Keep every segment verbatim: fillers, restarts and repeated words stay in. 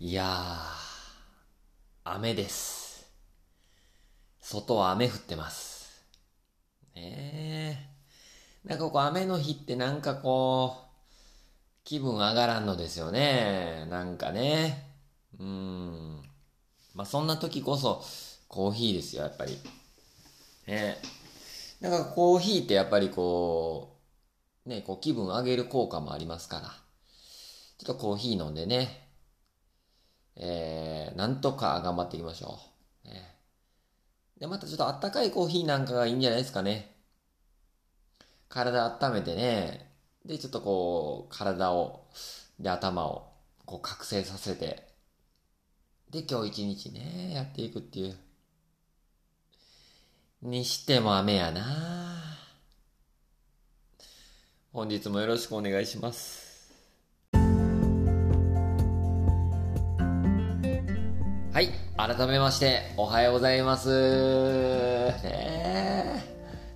いやー、雨です。外は雨降ってます。ねえ。なんかこう雨の日ってなんかこう、気分上がらんのですよね。なんかね。うーん。まあそんな時こそコーヒーですよ、やっぱり。ねえ。なんかコーヒーってやっぱりこう、ね、こう気分上げる効果もありますから。ちょっとコーヒー飲んでね。えー、なんとか頑張っていきましょう、ね、でまたちょっとあったかいコーヒーなんかがいいんじゃないですかね。体温めてね、でちょっとこう体をで頭をこう覚醒させて、で今日一日ねやっていくっていうにしても雨やな。本日もよろしくお願いします。はい、改めましておはようございます、ね、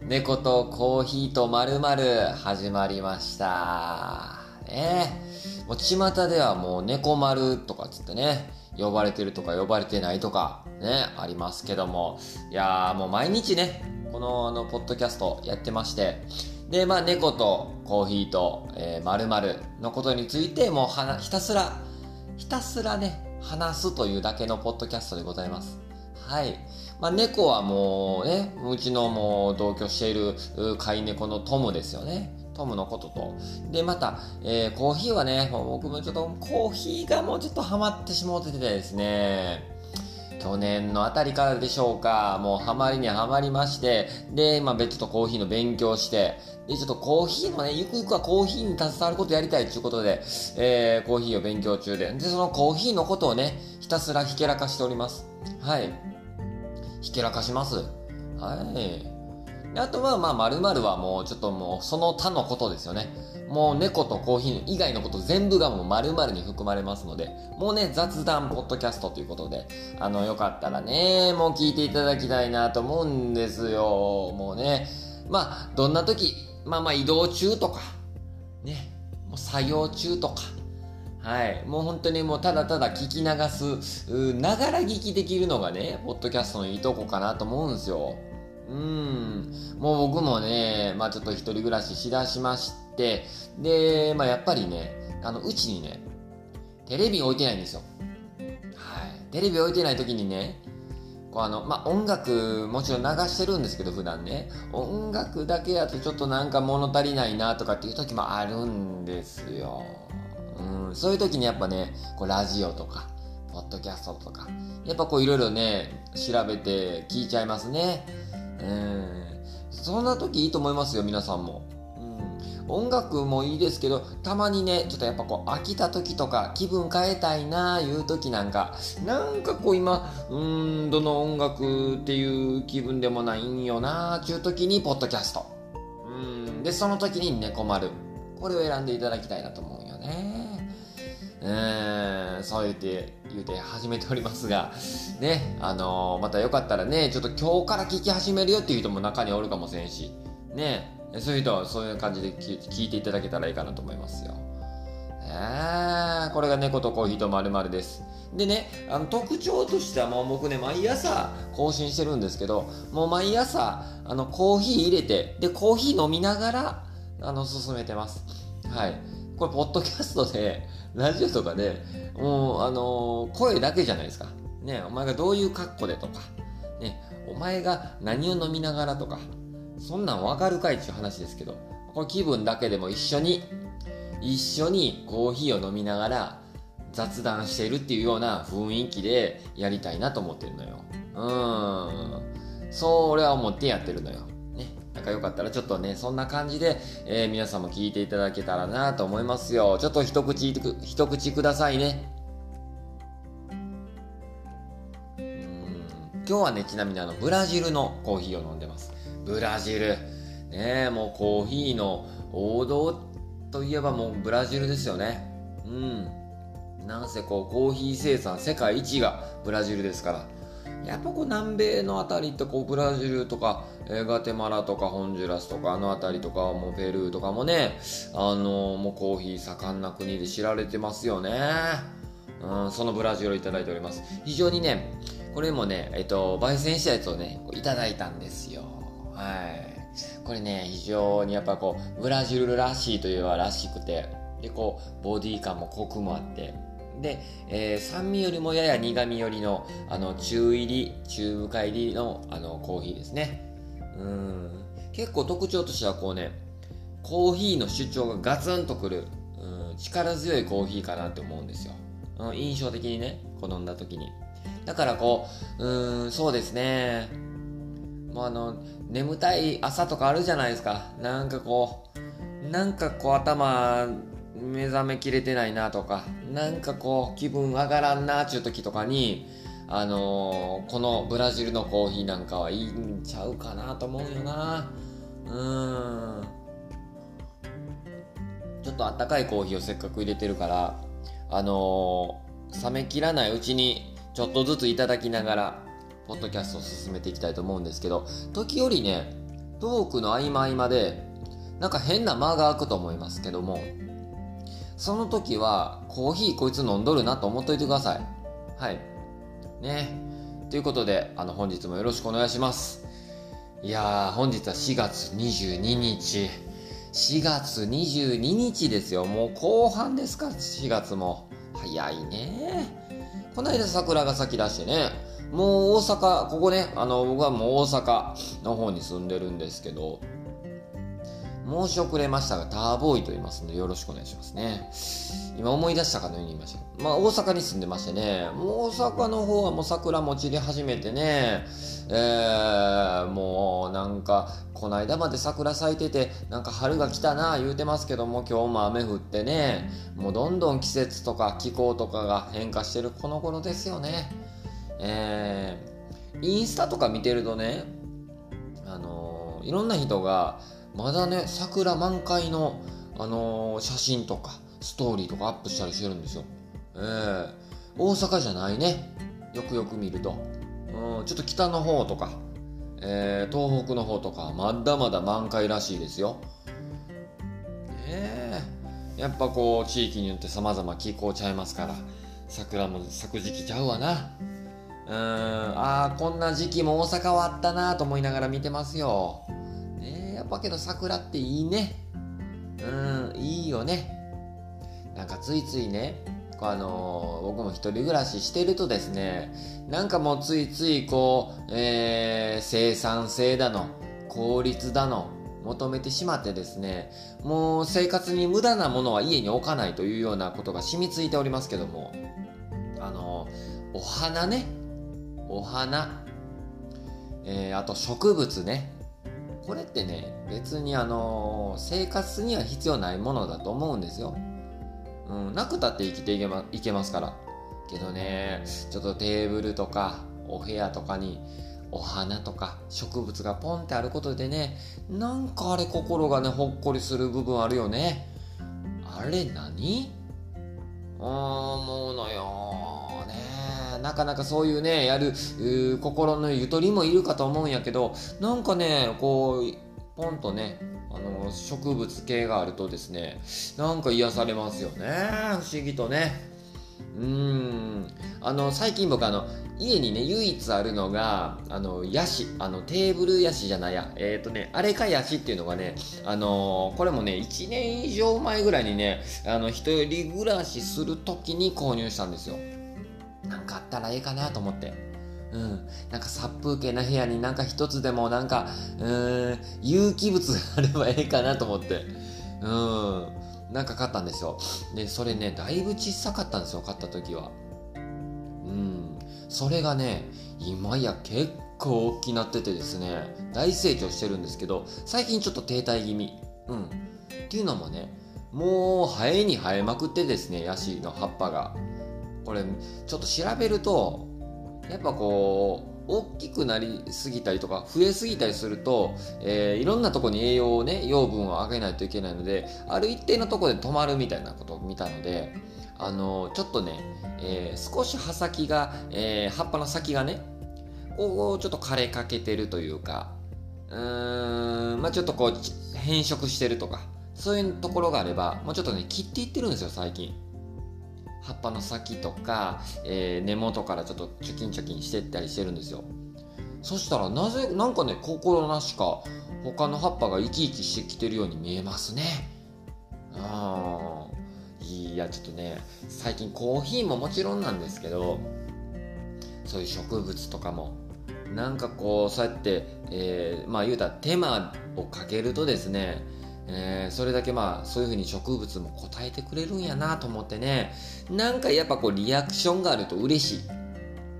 猫とコーヒーと〇〇始まりました、ね、もう巷ではもう猫丸とかつってね、呼ばれてるとか呼ばれてないとかねありますけども、いやーもう毎日ねこ の, あのポッドキャストやってまして、でまあ猫とコーヒーと、えー、〇〇のことについてもうはなひたすらひたすらね話すというだけのポッドキャストでございます。はい。まあ、猫はもうね、うちのもう同居している飼い猫のトムですよね。トムのことと。で、また、えー、コーヒーはね、僕もちょっとコーヒーがもうちょっとハマってしまっててですね、去年のあたりからでしょうか、もうハマりにハマりまして、で、まあ、別途コーヒーの勉強して、で、ちょっとコーヒーのね、ゆくゆくはコーヒーに携わることやりたいということで、えー、コーヒーを勉強中で、で、そのコーヒーのことをね、ひたすらひけらかしております。はい。ひけらかします。はい。で、あとは、まあ、〇〇はもう、ちょっともう、その他のことですよね。もう、猫とコーヒー以外のこと全部がもう〇〇に含まれますので、もうね、雑談ポッドキャストということで、あの、よかったらね、もう聞いていただきたいなと思うんですよ。もうね、まあ、どんな時、まあまあ移動中とか、ね、もう作業中とか、はい、もう本当にもうただただ聞き流す、ながら聞きできるのがね、ポッドキャストのいいとこかなと思うんですよ。うん、もう僕もね、まあちょっと一人暮らししだしまして、で、まあやっぱりね、あの、うちにね、テレビ置いてないんですよ。はい、テレビ置いてない時にね、こうあのまあ、音楽もちろん流してるんですけど、普段ね音楽だけだとちょっとなんか物足りないなとかっていう時もあるんですよ、うん、そういう時にやっぱねこうラジオとかポッドキャストとかやっぱこういろいろね調べて聞いちゃいますね、うん、そんな時いいと思いますよ皆さんも、うん、音楽もいいですけどたまにねちょっとやっぱこう飽きた時とか気分変えたいなーいう時なんかなんかこう今うーんどの音楽っていう気分でもないんよなーっていう時にポッドキャストうんでその時に猫丸これを選んでいただきたいなと思うよね。うーんそう言って言うて始めておりますがね、あのー、またよかったらねちょっと今日から聞き始めるよっていう人も中におるかもしれんしね、そういう人はそういう感じで聞いていただけたらいいかなと思いますよ。あーこれが猫とコーヒーと〇〇です。でねあの特徴としてはもう僕ね毎朝更新してるんですけどもう毎朝あのコーヒー入れてでコーヒー飲みながらあの進めてます。はいこれポッドキャストでラジオとかでもうあのー、声だけじゃないですかね。お前がどういう格好でとかねお前が何を飲みながらとかそんなんわかるかいっていう話ですけどこれ気分だけでも一緒に一緒にコーヒーを飲みながら雑談しているっていうような雰囲気でやりたいなと思ってるのよ。うーんそれは思ってやってるのよね。なんかよかったらちょっとねそんな感じで、えー、皆さんも聞いていただけたらなと思いますよ。ちょっと一口一口くださいね。うーん今日はねちなみにあのブラジルのコーヒーを飲んでます。ブラジルねえもうコーヒーの王道といえばもうブラジルですよね。うんなんせこうコーヒー生産世界一がブラジルですからやっぱこう南米のあたりってこうブラジルとかガテマラとかホンジュラスとかあのあたりとかもうペルーとかもねあのもうコーヒー盛んな国で知られてますよね。ううん、そのブラジルをいただいております。非常にね、これもね、えっと、焙煎したやつをね、いただいたんですよ。はい。これね、非常にやっぱこう、ブラジルらしいといえばらしくて、で、こう、ボディ感もコクもあって、で、えー、酸味よりもやや苦味よりの、あの、中入り、中深入りの、あの、コーヒーですね。うん。結構特徴としてはこうね、コーヒーの主張がガツンとくる、うん、力強いコーヒーかなって思うんですよ。うん、印象的にね、好んだ時に。だからこう、うーん、そうですね。もうあの、眠たい朝とかあるじゃないですか。なんかこう、なんかこう頭目覚めきれてないなとか、なんかこう気分上がらんなーっていう時とかに、あのー、このブラジルのコーヒーなんかはいいんちゃうかなと思うよな。うーん。ちょっとあったかいコーヒーをせっかく入れてるから、あのー、冷めきらないうちにちょっとずついただきながらポッドキャストを進めていきたいと思うんですけど、時折ね、トークの合間合間でなんか変な間が空くと思いますけども、その時はコーヒーこいつ飲んどるなと思っといてください。はいね。ということで、あの本日もよろしくお願いします。いやー、本日はしがつにじゅうににち、しがつにじゅうににちですよ。もう後半ですか、しがつも。早いね。この間桜が咲き出してね、もう大阪、ここね、あの、僕はもう大阪の方に住んでるんですけど、申し遅れましたが、ターボーイと言いますので、よろしくお願いしますね。今思い出したかのように言いました。まあ、大阪に住んでましてね、もう大阪の方はもう桜も散り始めてね、えー、もうなんか、この間まで桜咲いてて、なんか春が来たなぁ言うてますけども、今日も雨降ってね、もうどんどん季節とか気候とかが変化してるこの頃ですよね。えー、インスタとか見てるとね、あのー、いろんな人が、まだね、桜満開の、あのー、写真とかストーリーとかアップしたりしてるんですよ。えー、大阪じゃないね。よくよく見ると、うん、ちょっと北の方とか、えー、東北の方とかまだまだ満開らしいですよ。えー、やっぱこう地域によって様々気候ちゃいますから、桜も咲く時期ちゃうわな。うーん、あー、こんな時期も大阪はあったなと思いながら見てますよ。だけど桜っていいね。うん、いいよね。なんかついついね、あのー、僕も一人暮らししてるとですね、なんかもうついついこう、えー、生産性だの効率だの求めてしまってですね、もう生活に無駄なものは家に置かないというようなことが染みついておりますけども、あのー、お花ね、お花、えー、あと植物ね。これってね、別にあのー、生活には必要ないものだと思うんですよ。うん、なくたって生きていけま、いけますから。けどね、ちょっとテーブルとかお部屋とかにお花とか植物がポンってあることでね、なんかあれ心がね、ほっこりする部分あるよね。あれ何？あー、思うのよね。なかなかそういうね、やるう心のゆとりもいるかと思うんやけど、なんかね、こうポンとね、あの植物系があるとですね、なんか癒されますよね。不思議とね。うーん、あの最近僕あの家にね、唯一あるのがあのヤシ、あのテーブルヤシじゃないや、えっとね、あれかヤシっていうのがね、あのー、これもね、いちねん以上前ぐらいにね、あの一人暮らしする時に購入したんですよ。なんかあったらええかなと思って、うん、なんか殺風景な部屋になんか一つでもなんか、うーん、有機物があればええかなと思って、うん、なんか買ったんですよ。で、それね、だいぶ小さかったんですよ、買った時は。うん、それがね、今や結構大きくなっててですね、大成長してるんですけど、最近ちょっと停滞気味。うん、っていうのもね、もう生えに生えまくってですね、ヤシの葉っぱが。これちょっと調べると、やっぱこう大きくなりすぎたりとか増えすぎたりすると、えー、いろんなとこに栄養をね、養分をあげないといけないので、ある一定のとこで止まるみたいなことを見たので、あのー、ちょっとね、えー、少し葉先が、えー、葉っぱの先がね、こうちょっと枯れかけてるというか、うーん、まあちょっとこう変色してるとか、そういうところがあれば、もうちょっとね切っていってるんですよ、最近。葉っぱの先とか、えー、根元からちょっとチョキンチョキンしてったりしてるんですよ。そしたらなぜなんかね、心なしか他の葉っぱが生き生きしてきてるように見えますね。あー、いやちょっとね、最近コーヒーももちろんなんですけど、そういう植物とかもなんかこうそうやって、えー、まあ言うたら手間をかけるとですね、えー、それだけまあそういう風に植物も応えてくれるんやなと思ってね、なんかやっぱこうリアクションがあると嬉しい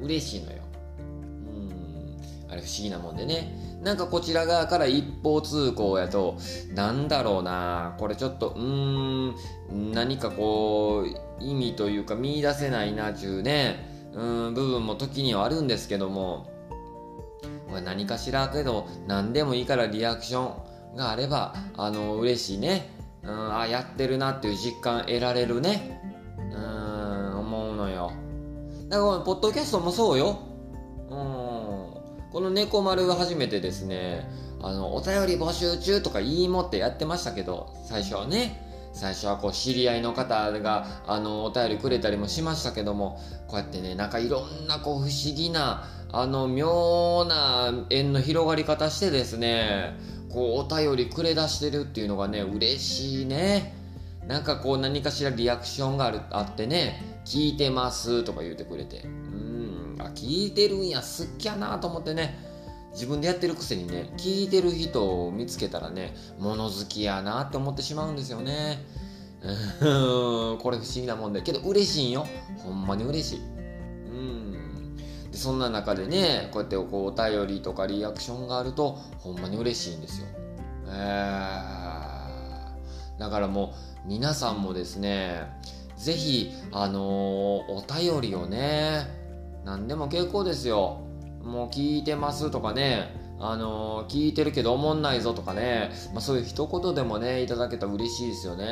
嬉しいのよ。うん、あれ不思議なもんでね、なんかこちら側から一方通行やと、なんだろうな、これちょっとうーん何かこう意味というか見出せないなっていうね、うん部分も時にはあるんですけども、これ何かしらけど何でもいいからリアクションがあればあの嬉しいね、うん、あやってるなっていう実感得られるね、うん思うのよ。だからこのポッドキャストもそうよ、うん、この猫丸が初めてですね、あのお便り募集中とか言いもってやってましたけど、最初はね最初はこう知り合いの方があのお便りくれたりもしましたけども、こうやってねなんかいろんなこう不思議なあの妙な縁の広がり方してですね、こうお便りくれ出してるっていうのがね嬉しいね。なんかこう何かしらリアクションがあるあってね、聞いてますとか言ってくれて、うーんあ聞いてるんや好きやなと思ってね、自分でやってるくせにね聞いてる人を見つけたらね物好きやなって思ってしまうんですよね。うーんこれ不思議なもんだけど嬉しいよ、ほんまに嬉しい。うんでそんな中でねこうやってこうお便りとかリアクションがあるとほんまに嬉しいんですよ。えー、だからもう皆さんもですねぜひあのー、お便りをね何でも結構ですよ、もう聞いてますとかね、あのー、聞いてるけどおもんないぞとかね、まあ、そういう一言でもねいただけたら嬉しいですよね。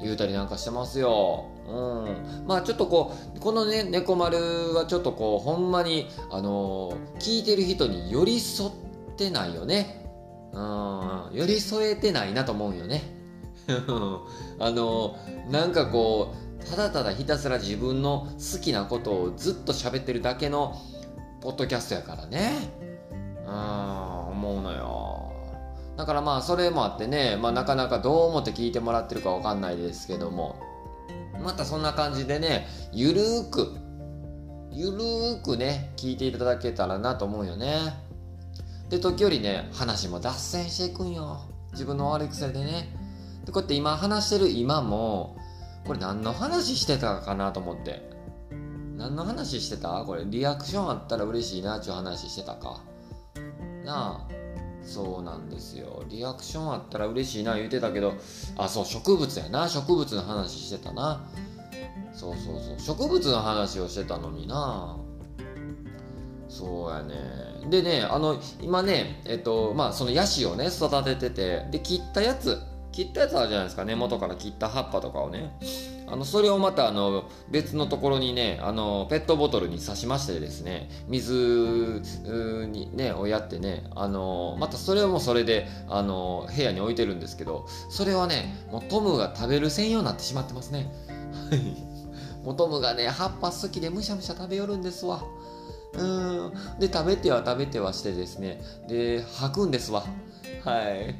言うたりなんかしてますよ。うんまあちょっとこうこのね猫丸はちょっとこうほんまにあのー、聞いてる人に寄り添ってないよね。うん寄り添えてないなと思うよね。あのー、なんかこうただただひたすら自分の好きなことをずっと喋ってるだけのポッドキャストやからね、うん思うのよ。だからまあそれもあってね、まあ、なかなかどう思って聞いてもらってるかわかんないですけども、またそんな感じでねゆるーくゆるーくね聞いていただけたらなと思うよね。で時折ね話も脱線していくんよ、自分の悪い癖でね。でこうやって今話してる今もこれ何の話してたかなと思って、何の話してた？これリアクションあったら嬉しいなっていう話してたかなあ。そうなんですよ、リアクションあったら嬉しいな言ってたけど、あそう植物やな、植物の話してたな。そうそうそう植物の話をしてたのにな。そうやね。でねあの今ねえっとまあそのヤシをね育ててて、で切ったやつ切ったやつあるじゃないですか、根元から切った葉っぱとかをね、あのそれをまたあの別のところにねあのペットボトルに刺しましてですね、水にねをやってね、あのまたそれをもそれであの部屋に置いてるんですけど、それはねもうトムが食べる専用になってしまってますね。もうトムがね葉っぱ好きでむしゃむしゃ食べよるんですわ。うーんで食べては食べてはしてですね、で吐くんですわ。はい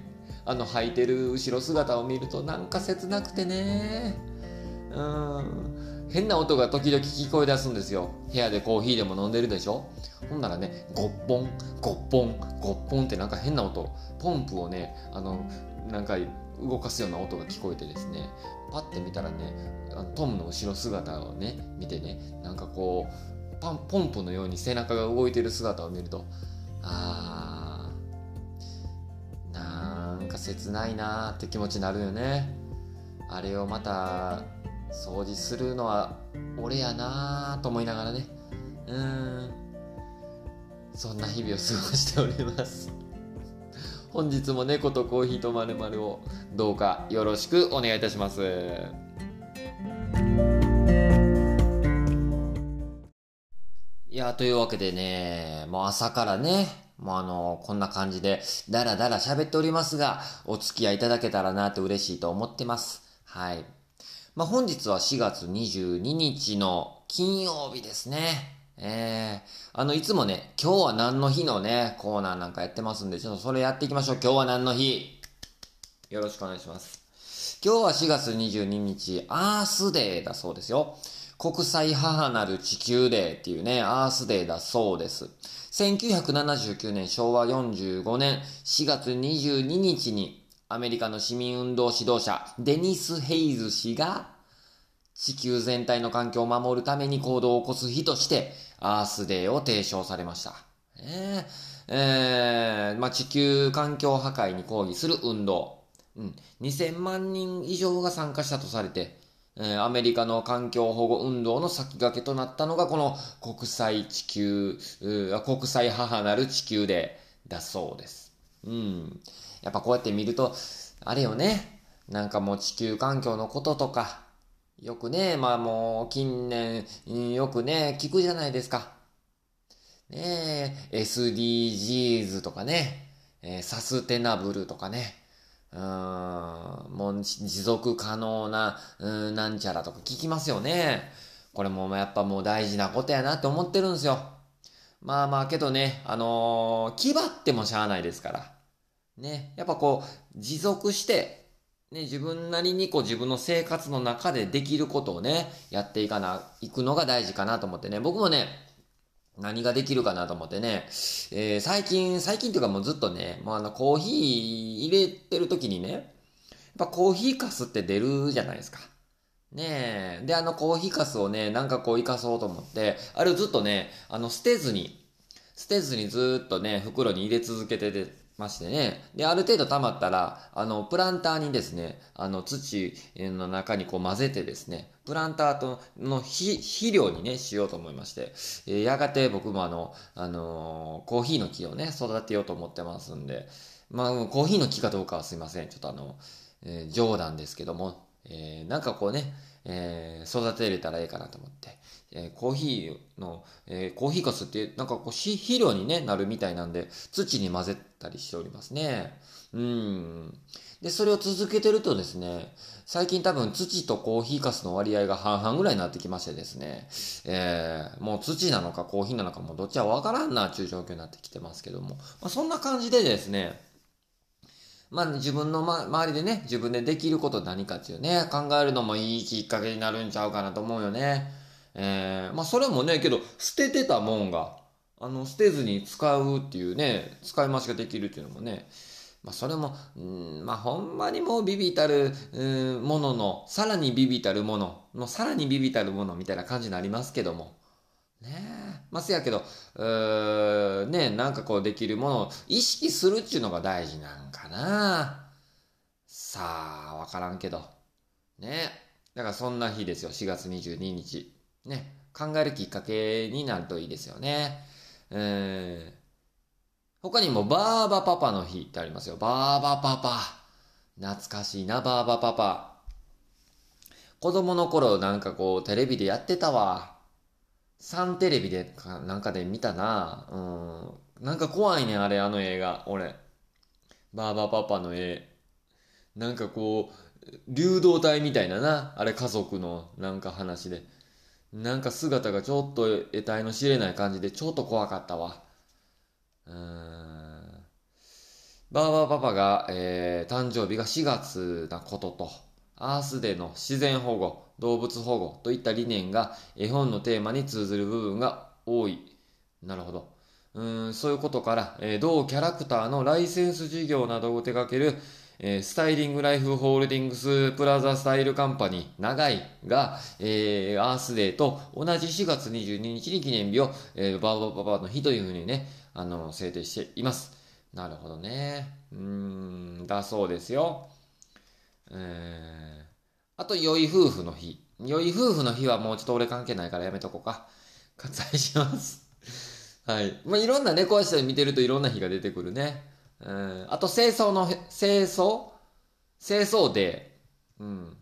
あの吐いてる後ろ姿を見るとなんか切なくてね、うん変な音が時々聞こえ出すんですよ。部屋でコーヒーでも飲んでるでしょ。ほんならねゴッポンゴッポンゴッポンってなんか変な音、ポンプをねあのなんか動かすような音が聞こえてですね、パッて見たらねトムの後ろ姿をね見てね、なんかこうパンポンプのように背中が動いてる姿を見ると、あーなんか切ないなーって気持ちになるよね。あれをまた掃除するのは俺やなぁと思いながらね、うーんそんな日々を過ごしております。本日も猫とコーヒーとまるまるをどうかよろしくお願いいたします。いやというわけでね、もう朝からねもうあのこんな感じでだらだら喋っておりますが、お付き合いいただけたらなって嬉しいと思ってます。はいまあ、本日はしがつにじゅうににちの金曜日ですね。えー、あの、いつもね、今日は何の日のね、コーナーなんかやってますんで、ちょっとそれやっていきましょう。今日は何の日？よろしくお願いします。今日はしがつにじゅうににち、アースデーだそうですよ。国際母なる地球デーっていうね、アースデーだそうです。せんきゅうひゃくななじゅうきゅうねん、しょうわよんじゅうごねんしがつにじゅうににちに、アメリカの市民運動指導者、デニス・ヘイズ氏が、地球全体の環境を守るために行動を起こす日として、アースデーを提唱されました。ねえーまあ、地球環境破壊に抗議する運動、うん。にせんまんにん以上が参加したとされて、えー、アメリカの環境保護運動の先駆けとなったのが、この国際地球、国際母なる地球デーだそうです。うん。やっぱこうやって見ると、あれよね、なんかもう地球環境のこととか、よくね、まあもう近年よくね、聞くじゃないですか。ねえ、エスディージーズ とかね、サステナブルとかね、うーん、もう持続可能な、うん、なんちゃらとか聞きますよね。これもやっぱもう大事なことやなって思ってるんですよ。まあまあけどね、あのー、気張ってもしゃあないですから。ね、やっぱこう、持続して、ね、自分なりにこう自分の生活の中でできることをね、やっていかな、いくのが大事かなと思ってね、僕もね、何ができるかなと思ってね、えー、最近、最近というかもうずっとね、もうあのコーヒー入れてる時にね、やっぱコーヒーかすって出るじゃないですか。ねえ。で、あのコーヒーかすをね、なんかこう生かそうと思って、あれをずっとね、あの捨てずに、捨てずにずっとね、袋に入れ続けてて、ましてね。で、ある程度溜まったら、あの、プランターにですね、あの、土の中にこう混ぜてですね、プランターとの肥料にね、しようと思いまして、えー、やがて僕もあの、あのー、コーヒーの木をね、育てようと思ってますんで、まあ、コーヒーの木かどうかはすいません。ちょっとあの、えー、冗談ですけども、えー、なんかこうね、えー、育てれたらいいかなと思って、えー、コーヒーの、えー、コーヒーかすってなんかこう肥料に、ね、なるみたいなんで土に混ぜたりしておりますね。うん。でそれを続けてるとですね、最近多分土とコーヒーかすの割合が半々ぐらいになってきましてですね、えー、もう土なのかコーヒーなのかもうどっちはわからんなという状況になってきてますけども、まあ、そんな感じでですね。まあ、自分の、ま、周りでね、自分でできること何かっていうね、考えるのもいいきっかけになるんちゃうかなと思うよね。えー、まあ、それもね、けど、捨ててたもんが、あの、捨てずに使うっていうね、使い回しができるっていうのもね、まあ、それも、うん、まあ、ほんまにもうビビたる、うん、ものの、さらにビビたるものの、さらにビビたるものみたいな感じになりますけども。ねえ。まあ、せやけど、うー、ねえ、なんかこうできるものを意識するっていうのが大事なんかな。さあ、わからんけど。ねえ。だからそんな日ですよ、しがつにじゅうににち。ね。考えるきっかけになるといいですよね。えー、他にも、バーバパパの日ってありますよ。バーバパパ。懐かしいな、バーバパパ。子供の頃なんかこう、テレビでやってたわ。サンテレビでかなんかで見たなぁ。うん。なんか怖いね、あれ、あの映画。俺。バーバパパの絵。なんかこう、流動体みたいなな。あれ、家族のなんか話で。なんか姿がちょっと得体の知れない感じで、ちょっと怖かったわ。うーん。バーバパパが、えー、誕生日がしがつなことと、アースデーの自然保護。動物保護といった理念が絵本のテーマに通ずる部分が多い。なるほど。うーん、そういうことから、えー、同キャラクターのライセンス事業などを手掛ける、えー、スタイリングライフホールディングスプラザスタイルカンパニー長井が、えー、アースデーと同じしがつにじゅうににちに記念日を、えー、バーバパパの日というふうにね、あの、制定しています。なるほどね。うーん、だそうですよ。えーあと、良い夫婦の日。良い夫婦の日はもうちょっと俺関係ないからやめとこうか。割愛します。はい。まあ、いろんなね、こうして見てるといろんな日が出てくるね。うん。あと、清掃の、清掃清掃デー。うん。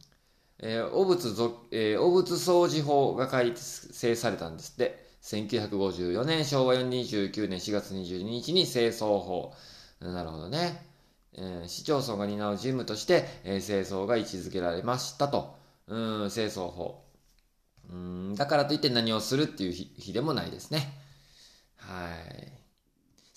えー、汚物ぞ、えー、汚物掃除法が改正されたんですって。せんきゅうひゃくごじゅうよねん、しょうわにじゅうきゅうねんしがつにじゅうににちに清掃法。なるほどね。市町村が担う事務として、えー、清掃が位置づけられましたと、うん、正装法。うん、だからといって何をするっていう日でもないですね。はい。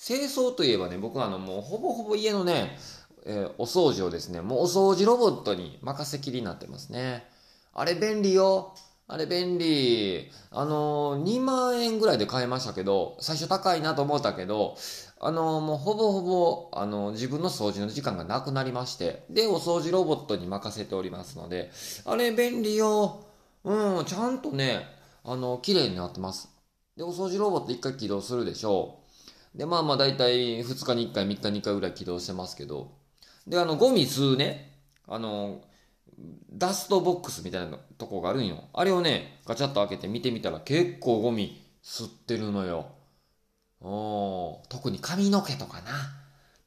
清掃といえばね、僕はあの、もうほぼほぼ家のね、えー、お掃除をですね、もうお掃除ロボットに任せきりになってますね。あれ便利よ。あれ便利。あのー、にまんえんぐらいで買いましたけど、最初高いなと思ったけど、あのー、もうほぼほぼ、あのー、自分の掃除の時間がなくなりまして、で、お掃除ロボットに任せておりますので、あれ便利よ。うん、ちゃんとね、あのー、綺麗になってます。で、お掃除ロボットいっかい起動するでしょう。で、まあまあだいたいふつかにいっかい、みっかにいっかいぐらい起動してますけど、で、あの、ゴミ吸うね、あの、ダストボックスみたいなとこがあるんよ。あれをね、ガチャッと開けて見てみたら結構ゴミ吸ってるのよ。おー、特に髪の毛とかな。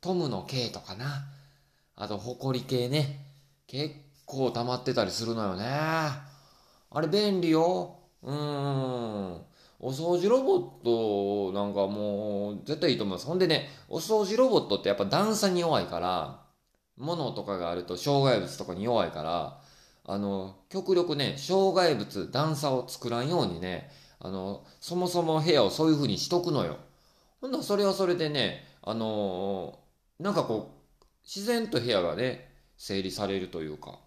トムの毛とかな。あと、ホコリ系ね。結構溜まってたりするのよね。あれ便利よ。うーん。お掃除ロボットなんかもう絶対いいと思います。ほんでね、お掃除ロボットってやっぱ段差に弱いから、物とかがあると障害物とかに弱いから、あの、極力ね、障害物、段差を作らんようにね、あの、そもそも部屋をそういう風にしとくのよ。ほんならそれはそれでね、あのー、なんかこう、自然と部屋がね、整理されるというか、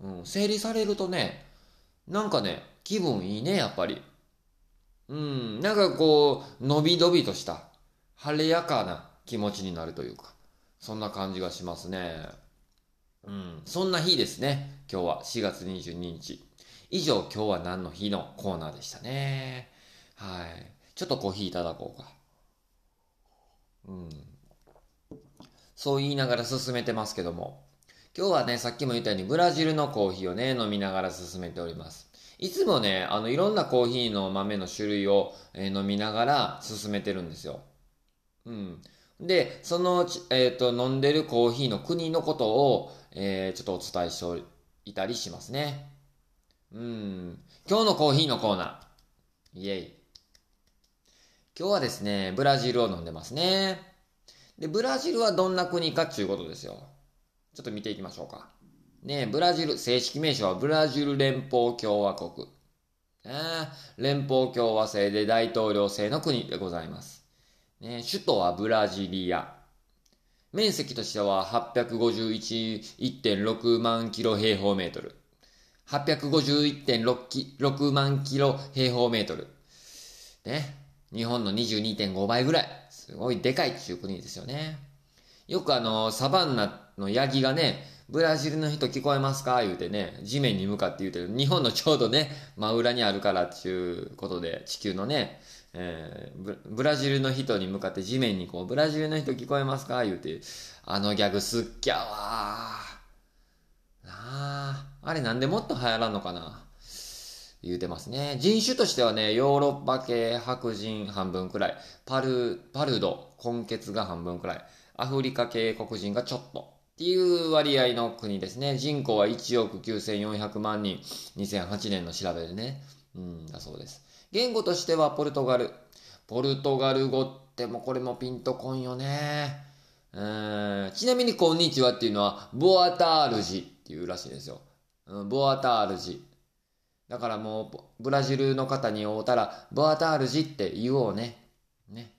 うん、整理されるとね、なんかね、気分いいね、やっぱり。うん、なんかこう、のびのびとした、晴れやかな気持ちになるというか、そんな感じがしますね。うん、そんな日ですね。今日はしがつにじゅうににち。以上、今日は何の日のコーナーでしたね。はい。ちょっとコーヒーいただこうか。うん。そう言いながら進めてますけども。今日はね、さっきも言ったようにブラジルのコーヒーをね、飲みながら進めております。いつもね、あの、いろんなコーヒーの豆の種類を、えー、飲みながら進めてるんですよ。うん。で、その、えっと、飲んでるコーヒーの国のことを、えー、ちょっとお伝えしていたりしますね。うん。今日のコーヒーのコーナー。イェイ。今日はですね、ブラジルを飲んでますね。で、ブラジルはどんな国かっていうことですよ。ちょっと見ていきましょうか。ね、ブラジル、正式名称はブラジル連邦共和国。あー、連邦共和制で大統領制の国でございます。ね、首都はブラジリア。面積としては はっぴゃくごじゅういちてんろく 万キロ平方メートル。はっぴゃくごじゅういちてんろく 万キロ平方メートル。ね。日本の にじゅうにてんご 倍ぐらい。すごいでかいっていう国ですよね。よくあの、サバンナのヤギがね、ブラジルの人聞こえますか言うてね、地面に向かって言うてる。日本のちょうどね、真裏にあるからっていうことで、地球のね、えー、ブラジルの人に向かって地面にこう、ブラジルの人聞こえますか言うて、あのギャグすっきゃわー。なあ、あれなんでもっと流行らんのかな言うてますね。人種としてはね、ヨーロッパ系、白人半分くらい、パル、パルド、混血が半分くらい、アフリカ系黒人がちょっと。っていう割合の国ですね。人口はいちおくきゅうせんよんひゃくまんにん。にせんはちねんの調べでね。うん、だそうです。言語としてはポルトガル。ポルトガル語ってもこれもピンとこんよね。うーん、ちなみにこんにちはっていうのは、ボアタールジっていうらしいですよ。うん、ボアタールジ。だからもう、ブラジルの方に会うたら、ボアタールジって言おうね。ね。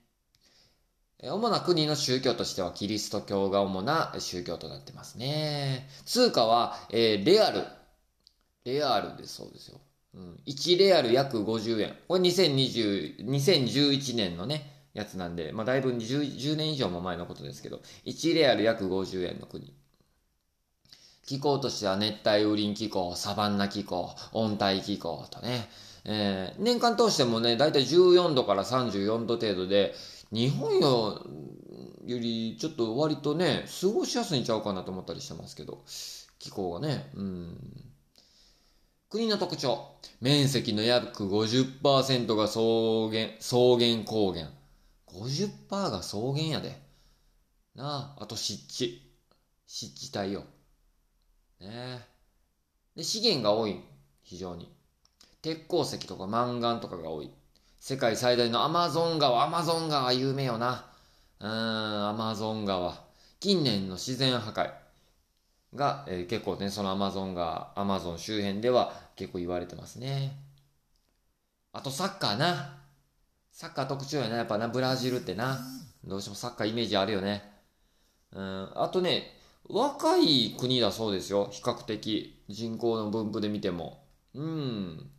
主な国の宗教としてはキリスト教が主な宗教となってますね。通貨は、えー、レアル。レアルですそうですよ。うん、いちレアル約ごじゅうえん。これにせんじゅういちねんのね、やつなんで、まあ、だいぶ じゅう, じゅうねん以上も前のことですけど、いちレアル約ごじゅうえんの国。気候としては熱帯雨林気候、サバンナ気候、温帯気候とね。えー、年間通してもね、だいたいじゅうよんどからさんじゅうよんど程度で、日本よりちょっと割とね、過ごしやすいんちゃうかなと思ったりしてますけど、気候がね、うん。国の特徴。面積の約 ごじゅっパーセント が草原、草原高原。ごじゅっパーセント が草原やで。なあ、あと湿地。湿地帯よ。ねえ。で、資源が多い。非常に。鉄鉱石とかマンガンとかが多い。世界最大のアマゾン川。アマゾン川有名よな。うーん、アマゾン川。近年の自然破壊。が、えー、結構ね、そのアマゾンが、アマゾン周辺では結構言われてますね。あとサッカーな。サッカー特徴やな、やっぱな、ブラジルってな。どうしてもサッカーイメージあるよね。うん、あとね、若い国だそうですよ。比較的。人口の分布で見ても。うん。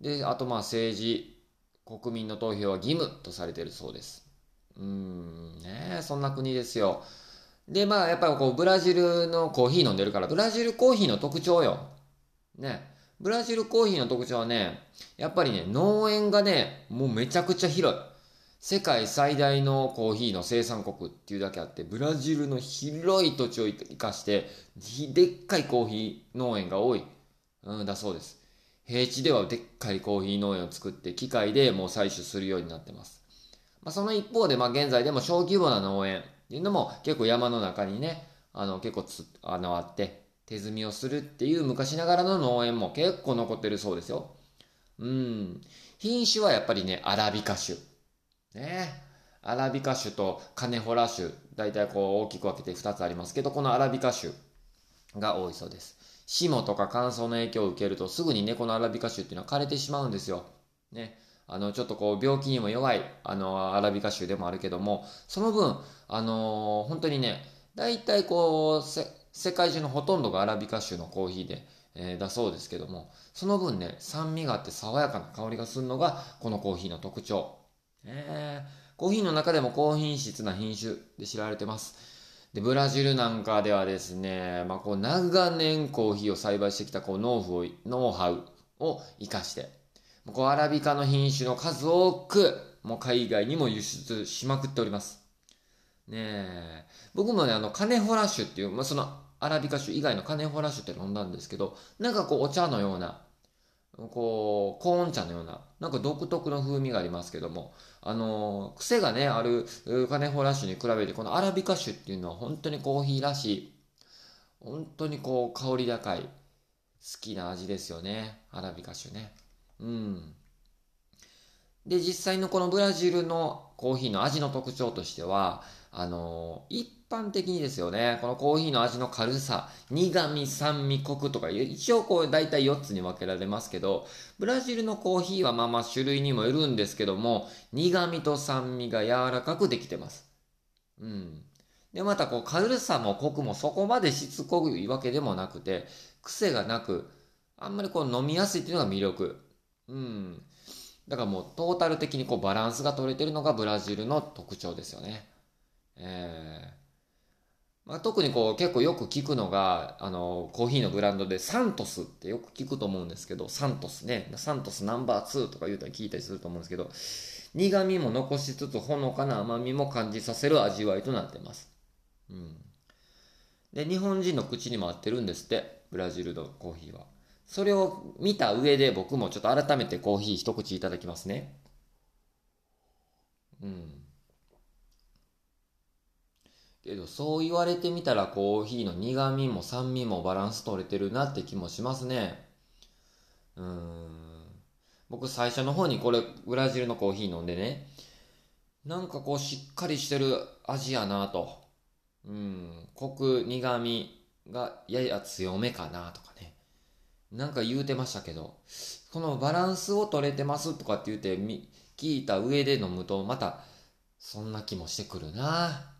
で、あとまあ政治、国民の投票は義務とされているそうです。うん、ねえ、そんな国ですよ。で、まあやっぱりこうブラジルのコーヒー飲んでるから、ブラジルコーヒーの特徴よ。ね。ブラジルコーヒーの特徴はね、やっぱりね、農園がね、もうめちゃくちゃ広い。世界最大のコーヒーの生産国っていうだけあって、ブラジルの広い土地を生かして、でっかいコーヒー農園が多い、うん、だそうです。平地ではでっかいコーヒー農園を作って、機械でもう採取するようになってます。まあ、その一方で、まあ現在でも小規模な農園っていうのも結構山の中にね、あの結構つ、あのあって、手摘みをするっていう昔ながらの農園も結構残ってるそうですよ。うん。品種はやっぱりね、アラビカ種。ねえ、アラビカ種とカネホラ種、だいたいこう大きく分けてふたつありますけど、このアラビカ種が多いそうです。霜とか乾燥の影響を受けるとすぐにね、このアラビカ種っていうのは枯れてしまうんですよ、ね、あのちょっとこう病気にも弱いあのアラビカ種でもあるけども、その分あのー、本当にね、だいたいこうせ世界中のほとんどがアラビカ種のコーヒーで、えー、だそうですけども、その分ね、酸味があって爽やかな香りがするのがこのコーヒーの特徴。えー、コーヒーの中でも高品質な品種で知られてます。で、ブラジルなんかではですね、まあ、こう長年コーヒーを栽培してきたこう農夫をノウハウを生かして、こうアラビカの品種の数多くもう海外にも輸出しまくっております。ねえ、僕もね、あのカネホラ種っていう、まあ、そのアラビカ種以外のカネホラ種って飲んだんですけど、なんかこうお茶のような、こうコーン茶のような、なんか独特の風味がありますけども、あのー、癖がねあるカネホラ種に比べて、このアラビカ種っていうのは本当にコーヒーらしい、本当にこう香り高い好きな味ですよね、アラビカ種ね。うん。で、実際のこのブラジルのコーヒーの味の特徴としては、あのー、一般的にですよね、このコーヒーの味の軽さ、苦味、酸味、コクとか、一応こう大体よっつに分けられますけど、ブラジルのコーヒーはまあまあ種類にもよるんですけども、苦味と酸味が柔らかくできてます。うん。で、またこう軽さもコクもそこまでしつこいわけでもなくて、癖がなく、あんまりこう飲みやすいっていうのが魅力。うん。だからもうトータル的にこうバランスが取れてるのがブラジルの特徴ですよね。えーまあ、特にこう結構よく聞くのが、あのコーヒーのブランドでサントスってよく聞くと思うんですけど、サントスね、サントスナンバーツーとか言うたり聞いたりすると思うんですけど、苦味も残しつつほのかな甘みも感じさせる味わいとなってます、うん、で、日本人の口にも合ってるんですって、ブラジルのコーヒーは。それを見た上で僕もちょっと改めてコーヒー一口いただきますね。うん。けど、そう言われてみたらコーヒーの苦味も酸味もバランス取れてるなって気もしますね。うーん。僕最初の方にこれブラジルのコーヒー飲んでね、なんかこうしっかりしてる味やなと。うん。コク、苦味がやや強めかなとかね。なんか言うてましたけど、このバランスを取れてますとかって言って聞いた上で飲むとまたそんな気もしてくるな。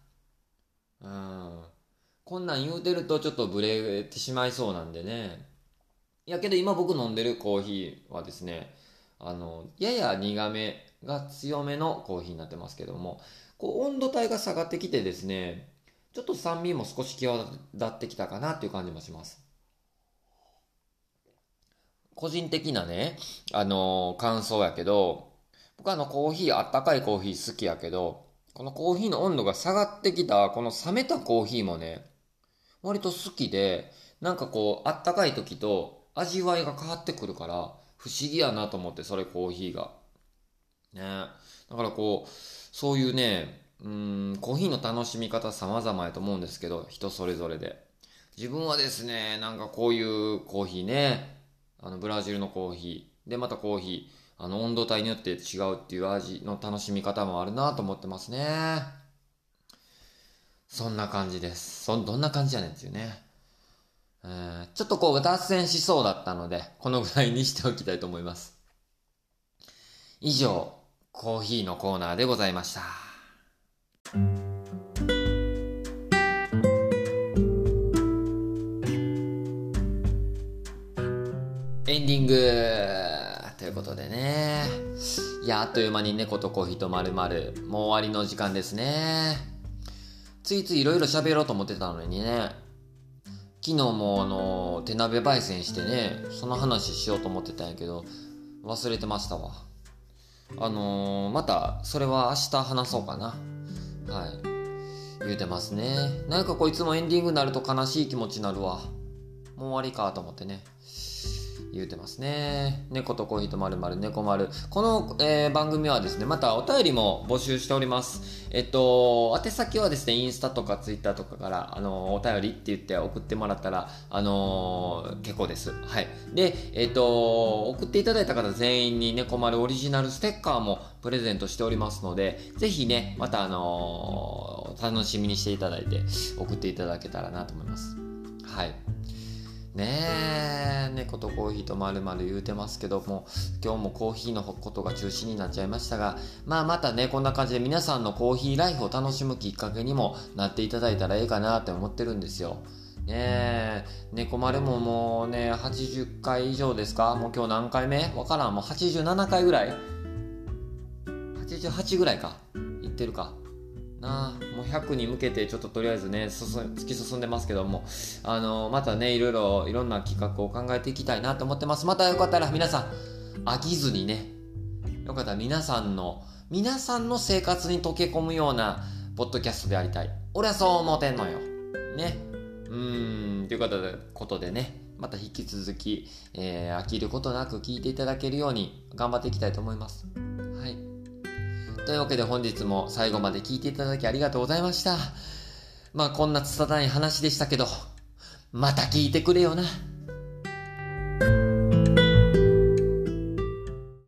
うん、こんなん言うてるとちょっとブレてしまいそうなんでね。いやけど今僕飲んでるコーヒーはですね、あのやや苦めが強めのコーヒーになってますけども、こう温度帯が下がってきてですね、ちょっと酸味も少し際立ってきたかなっていう感じもします。個人的なね、あのー、感想やけど、僕あのコーヒー、あったかいコーヒー好きやけど、このコーヒーの温度が下がってきた、この冷めたコーヒーもね、割と好きで、なんかこう、あったかい時と味わいが変わってくるから、不思議やなと思って、それコーヒーが。ね。だからこう、そういうね、うーん、コーヒーの楽しみ方様々やと思うんですけど、人それぞれで。自分はですね、なんかこういうコーヒーね、あの、ブラジルのコーヒー、で、またコーヒー、あの温度帯によって違うっていう味の楽しみ方もあるなと思ってますね。そんな感じです。そ、どんな感じやねんっていうね。えー、ちょっとこう脱線しそうだったので、このぐらいにしておきたいと思います。以上、コーヒーのコーナーでございました。エンディングということでね、いやあっという間に猫とコーヒーとまるまる、もう終わりの時間ですね。ついついいろいろ喋ろうと思ってたのにね、昨日もあの手鍋焙煎してね、その話しようと思ってたんやけど忘れてましたわ。あのー、またそれは明日話そうかな。はい、言うてますね。なんかこういつもエンディングになると悲しい気持ちになるわ。もう終わりかと思ってね。言うてますね。猫とコーヒーとまるまる、猫まる。この、えー、番組はですね、またお便りも募集しております。えっと、宛先はですね、インスタとかツイッターとかから、あのー、お便りって言って送ってもらったら、あのー、結構です。はい。で、えっと、送っていただいた方全員に猫まるオリジナルステッカーもプレゼントしておりますので、ぜひね、またあのー、楽しみにしていただいて、送っていただけたらなと思います。はい。ねえ、猫とコーヒーとまるまる言うてますけども、今日もコーヒーのことが中止になっちゃいましたが、まあまたね、こんな感じで皆さんのコーヒーライフを楽しむきっかけにもなっていただいたらええかなって思ってるんですよ。ねえ、猫まるももうね、はちじゅっかい以上ですか？もう今日何回目？わからん、もうはちじゅうななかいぐらい？はちじゅうはちぐらいか？言ってるか？ああ、もうひゃくに向けてちょっととりあえずね突き進んでますけども、あのー、またねいろいろいろんな企画を考えていきたいなと思ってます。またよかったら皆さん飽きずにね、よかったら皆さんの皆さんの生活に溶け込むようなポッドキャストでありたい。俺はそう思ってんのよね。うーん、ということでね、また引き続き、えー、飽きることなく聞いていただけるように頑張っていきたいと思います。はい、というわけで本日も最後まで聞いていただきありがとうございました。まあこんなつたない話でしたけど、また聞いてくれよな。